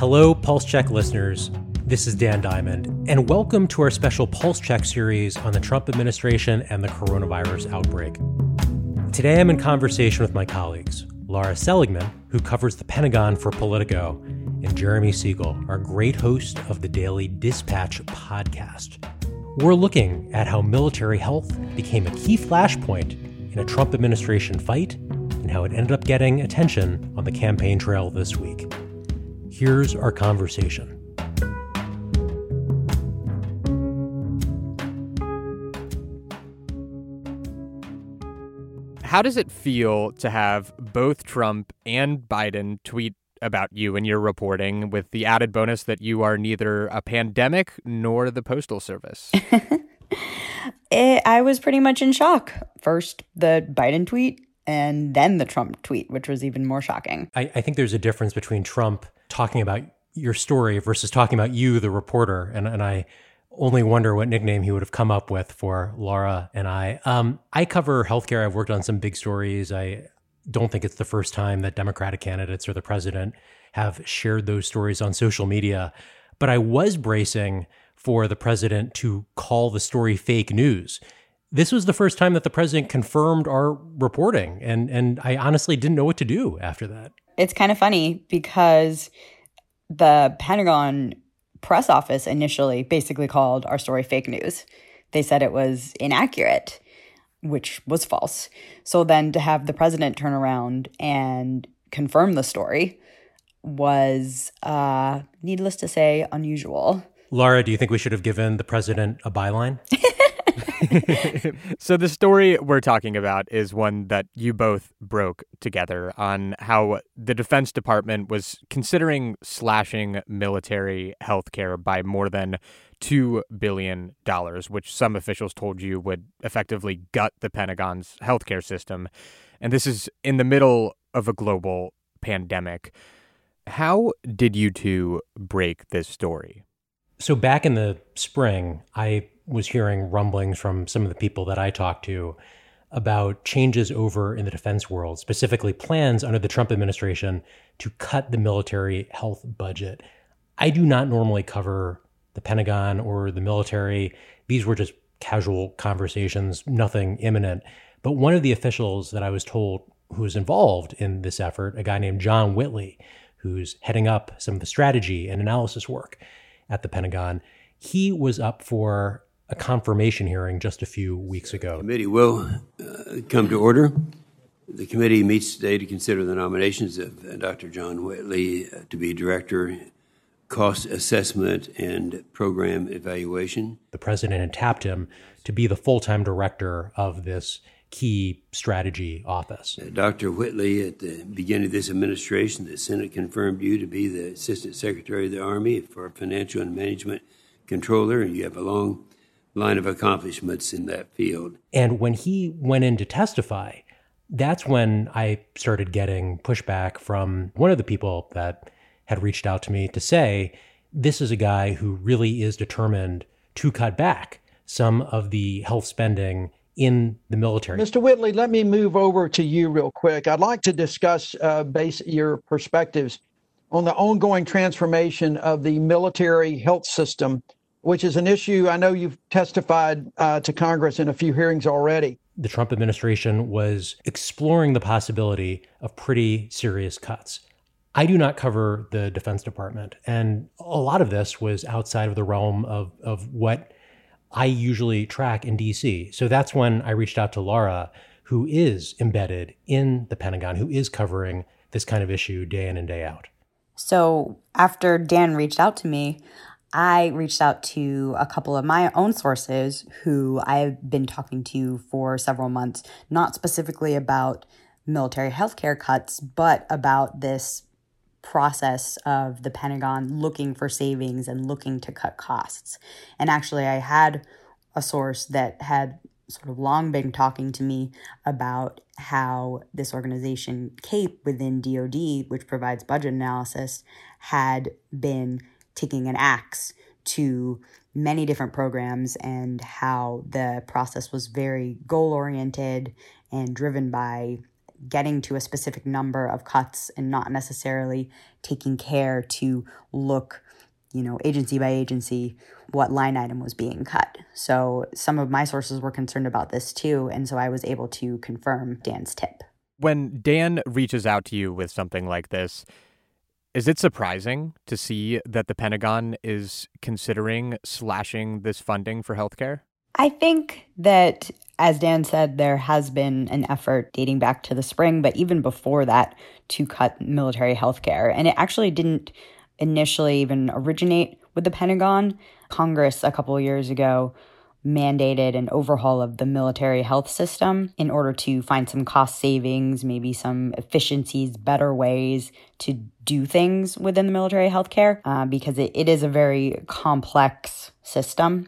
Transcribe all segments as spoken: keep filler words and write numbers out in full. Hello, Pulse Check listeners. This is Dan Diamond, and welcome to our special Pulse Check series on the Trump administration and the coronavirus outbreak. Today, I'm in conversation with my colleagues, Lara Seligman, who covers the Pentagon for Politico, and Jeremy Siegel, our great host of the Daily Dispatch podcast. We're looking at how military health became a key flashpoint in a Trump administration fight and how it ended up getting attention on the campaign trail this week. Here's our conversation. How does it feel to have both Trump and Biden tweet about you and your reporting, with the added bonus that you are neither a pandemic nor the Postal Service? it, I was pretty much in shock. First, the Biden tweet, and then the Trump tweet, which was even more shocking. I, I think there's a difference between Trump talking about your story versus talking about you, the reporter. And, and I only wonder what nickname he would have come up with for Lara and I. Um, I cover healthcare. I've worked on some big stories. I don't think it's the first time that Democratic candidates or the president have shared those stories on social media. But I was bracing for the president to call the story fake news. This was the first time that the president confirmed our reporting, and and I honestly didn't know what to do after that. It's kind of funny because the Pentagon press office initially basically called our story fake news. They said it was inaccurate, which was false. So then to have the president turn around and confirm the story was, uh, needless to say, unusual. Lara, do you think we should have given the president a byline? So the story we're talking about is one that you both broke together on how the Defense Department was considering slashing military health care by more than two billion dollars, which some officials told you would effectively gut the Pentagon's health care system. And this is in the middle of a global pandemic. How did you two break this story? So back in the spring, I was hearing rumblings from some of the people that I talked to about changes over in the defense world, specifically plans under the Trump administration to cut the military health budget. I do not normally cover the Pentagon or the military. These were just casual conversations, nothing imminent. But one of the officials that I was told who was involved in this effort, a guy named John Whitley, who's heading up some of the strategy and analysis work at the Pentagon, he was up for a confirmation hearing just a few weeks ago. The committee will uh, come to order. The committee meets today to consider the nominations of uh, Doctor John Whitley uh, to be director, cost assessment, and program evaluation. The president had tapped him to be the full-time director of this key strategy office. Uh, Doctor Whitley, at the beginning of this administration, the Senate confirmed you to be the Assistant Secretary of the Army for Financial and Management Controller, and you have a long line of accomplishments in that field. And when he went in to testify, that's when I started getting pushback from one of the people that had reached out to me to say, this is a guy who really is determined to cut back some of the health spending in the military. Mister Whitley, let me move over to you real quick. I'd like to discuss uh, base your perspectives on the ongoing transformation of the military health system, which is an issue I know you've testified uh, to Congress in a few hearings already. The Trump administration was exploring the possibility of pretty serious cuts. I do not cover the Defense Department, and a lot of this was outside of the realm of, of what I usually track in D C. So that's when I reached out to Lara, who is embedded in the Pentagon, who is covering this kind of issue day in and day out. So after Dan reached out to me, I reached out to a couple of my own sources who I've been talking to for several months, not specifically about military healthcare cuts, but about this process of the Pentagon looking for savings and looking to cut costs. And actually, I had a source that had sort of long been talking to me about how this organization, CAPE, within D O D, which provides budget analysis, had been taking an axe to many different programs and how the process was very goal-oriented and driven by getting to a specific number of cuts and not necessarily taking care to look, you know, agency by agency, what line item was being cut. So some of my sources were concerned about this too. And so I was able to confirm Dan's tip. When Dan reaches out to you with something like this, is it surprising to see that the Pentagon is considering slashing this funding for healthcare? I think that, as Dan said, there has been an effort dating back to the spring, but even before that, to cut military healthcare. And it actually didn't initially even originate with the Pentagon. Congress a couple of years ago mandated an overhaul of the military health system in order to find some cost savings, maybe some efficiencies, better ways to do things within the military healthcare, uh, because it, it is a very complex system.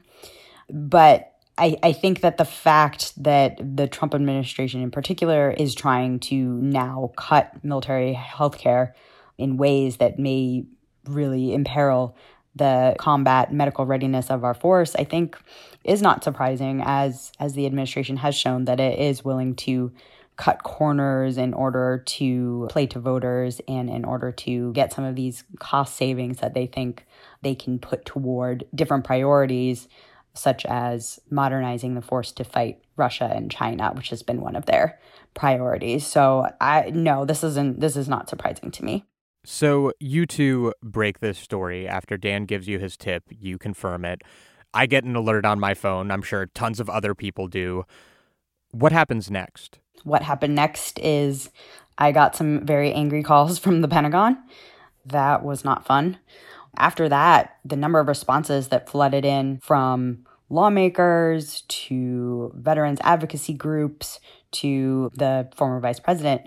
But I, I think that the fact that the Trump administration in particular is trying to now cut military healthcare in ways that may really imperil the combat medical readiness of our force, I think is not surprising, as as the administration has shown that it is willing to cut corners in order to play to voters and in order to get some of these cost savings that they think they can put toward different priorities, such as modernizing the force to fight Russia and China, which has been one of their priorities. So I no, this isn't this is not surprising to me. So you two break this story after Dan gives you his tip. You confirm it. I get an alert on my phone. I'm sure tons of other people do. What happens next? What happened next is I got some very angry calls from the Pentagon. That was not fun. After that, the number of responses that flooded in from lawmakers to veterans advocacy groups to the former vice president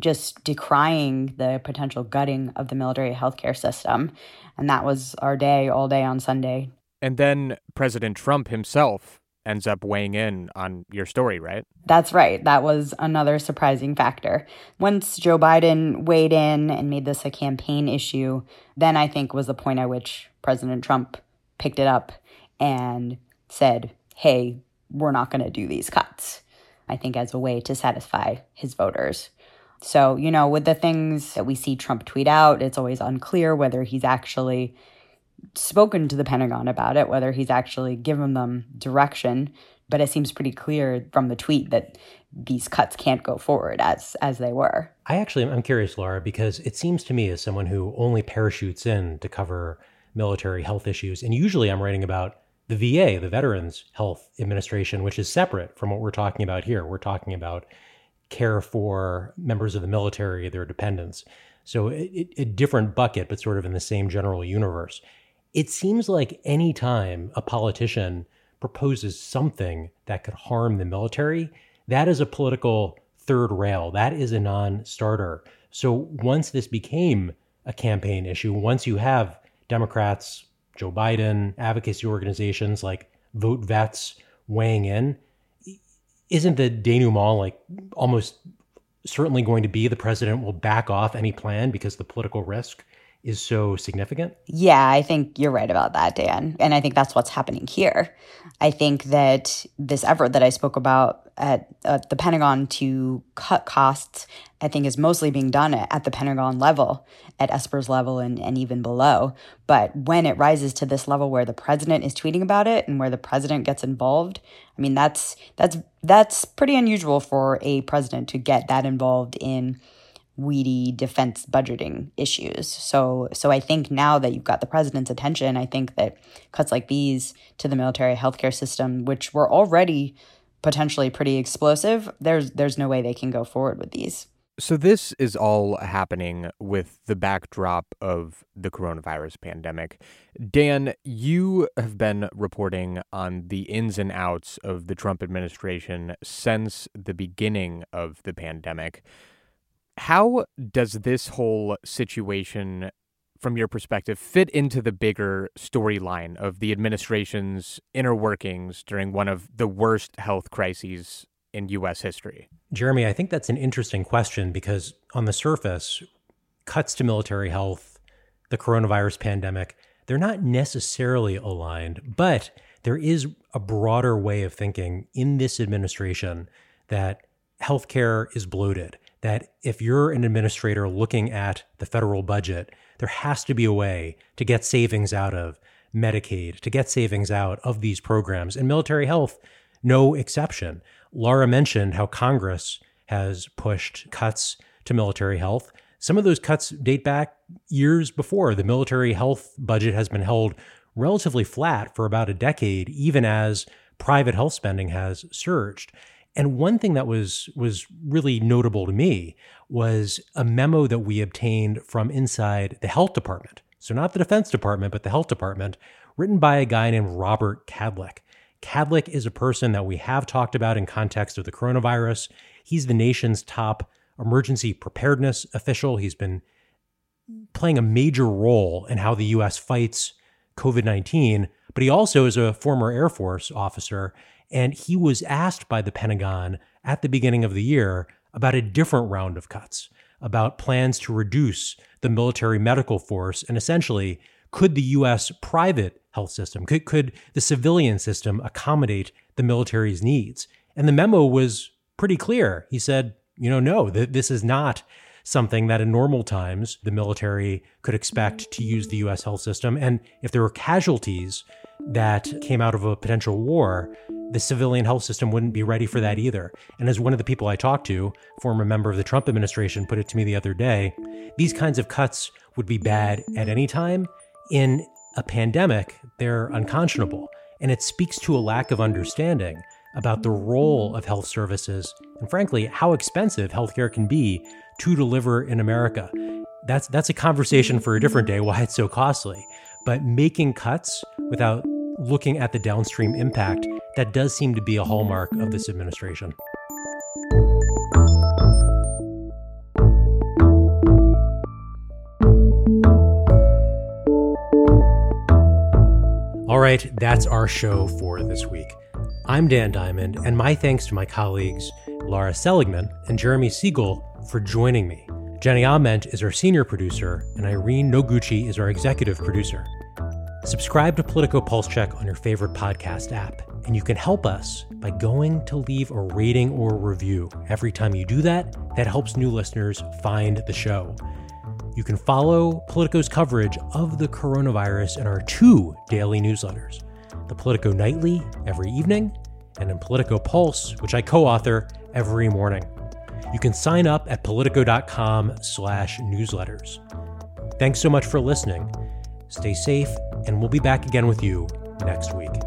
just decrying the potential gutting of the military healthcare system. And that was our day, all day on Sunday. And then President Trump himself ends up weighing in on your story, right? That's right. That was another surprising factor. Once Joe Biden weighed in and made this a campaign issue, then I think was the point at which President Trump picked it up and said, hey, we're not going to do these cuts, I think as a way to satisfy his voters. So, you know, with the things that we see Trump tweet out, it's always unclear whether he's actually spoken to the Pentagon about it, whether he's actually given them direction. But it seems pretty clear from the tweet that these cuts can't go forward as as they were. I actually, I'm curious, Lara, because it seems to me, as someone who only parachutes in to cover military health issues, and usually I'm writing about the V A, the Veterans Health Administration, which is separate from what we're talking about here. We're talking about care for members of the military, their dependents. So a, a different bucket, but sort of in the same general universe. It seems like any time a politician proposes something that could harm the military, that is a political third rail. That is a non-starter. So once this became a campaign issue, once you have Democrats, Joe Biden, advocacy organizations like Vote Vets weighing in, isn't the denouement like almost certainly going to be the president will back off any plan because the political risk is so significant? Yeah, I think you're right about that, Dan. And I think that's what's happening here. I think that this effort that I spoke about at, at the Pentagon to cut costs, I think is mostly being done at the Pentagon level, at E S P R's level and, and even below. But when it rises to this level where the president is tweeting about it and where the president gets involved, I mean, that's that's that's pretty unusual for a president to get that involved in weedy defense budgeting issues. So so I think now that you've got the president's attention, I think that cuts like these to the military healthcare system, which were already potentially pretty explosive, there's there's no way they can go forward with these. So this is all happening with the backdrop of the coronavirus pandemic. Dan, you have been reporting on the ins and outs of the Trump administration since the beginning of the pandemic. How does this whole situation, from your perspective, fit into the bigger storyline of the administration's inner workings during one of the worst health crises in U S history? Jeremy, I think that's an interesting question because on the surface, cuts to military health, the coronavirus pandemic, they're not necessarily aligned, but there is a broader way of thinking in this administration that healthcare is bloated, that if you're an administrator looking at the federal budget, there has to be a way to get savings out of Medicaid, to get savings out of these programs, and military health, no exception. Lara mentioned how Congress has pushed cuts to military health. Some of those cuts date back years before. The military health budget has been held relatively flat for about a decade, even as private health spending has surged. And one thing that was was really notable to me was a memo that we obtained from inside the health department. So not the Defense Department, but the health department, written by a guy named Robert Kadlec. Kadlec is a person that we have talked about in context of the coronavirus. He's the nation's top emergency preparedness official. He's been playing a major role in how the U S fights covid nineteen, but he also is a former Air Force officer. And he was asked by the Pentagon at the beginning of the year about a different round of cuts, about plans to reduce the military medical force. And essentially, could the U S private health system, could, could the civilian system accommodate the military's needs? And the memo was pretty clear. He said, you know, no, th- this is not something that in normal times the military could expect to use the U S health system. And if there were casualties that came out of a potential war, the civilian health system wouldn't be ready for that either. And as one of the people I talked to, former member of the Trump administration, put it to me the other day, these kinds of cuts would be bad at any time. In a pandemic, they're unconscionable. And it speaks to a lack of understanding about the role of health services and, frankly, how expensive healthcare can be to deliver in America. That's that's a conversation for a different day, why it's so costly. But making cuts without looking at the downstream impact, that does seem to be a hallmark of this administration. All right, that's our show for this week. I'm Dan Diamond, and my thanks to my colleagues Lara Seligman and Jeremy Siegel for joining me. Jenny Ament is our senior producer, and Irene Noguchi is our executive producer. Subscribe to Politico Pulse Check on your favorite podcast app, and you can help us by going to leave a rating or review. Every time you do that, that helps new listeners find the show. You can follow Politico's coverage of the coronavirus in our two daily newsletters, the Politico Nightly every evening, and in Politico Pulse, which I co-author every morning. You can sign up at politico.com slash newsletters. Thanks so much for listening. Stay safe, and we'll be back again with you next week.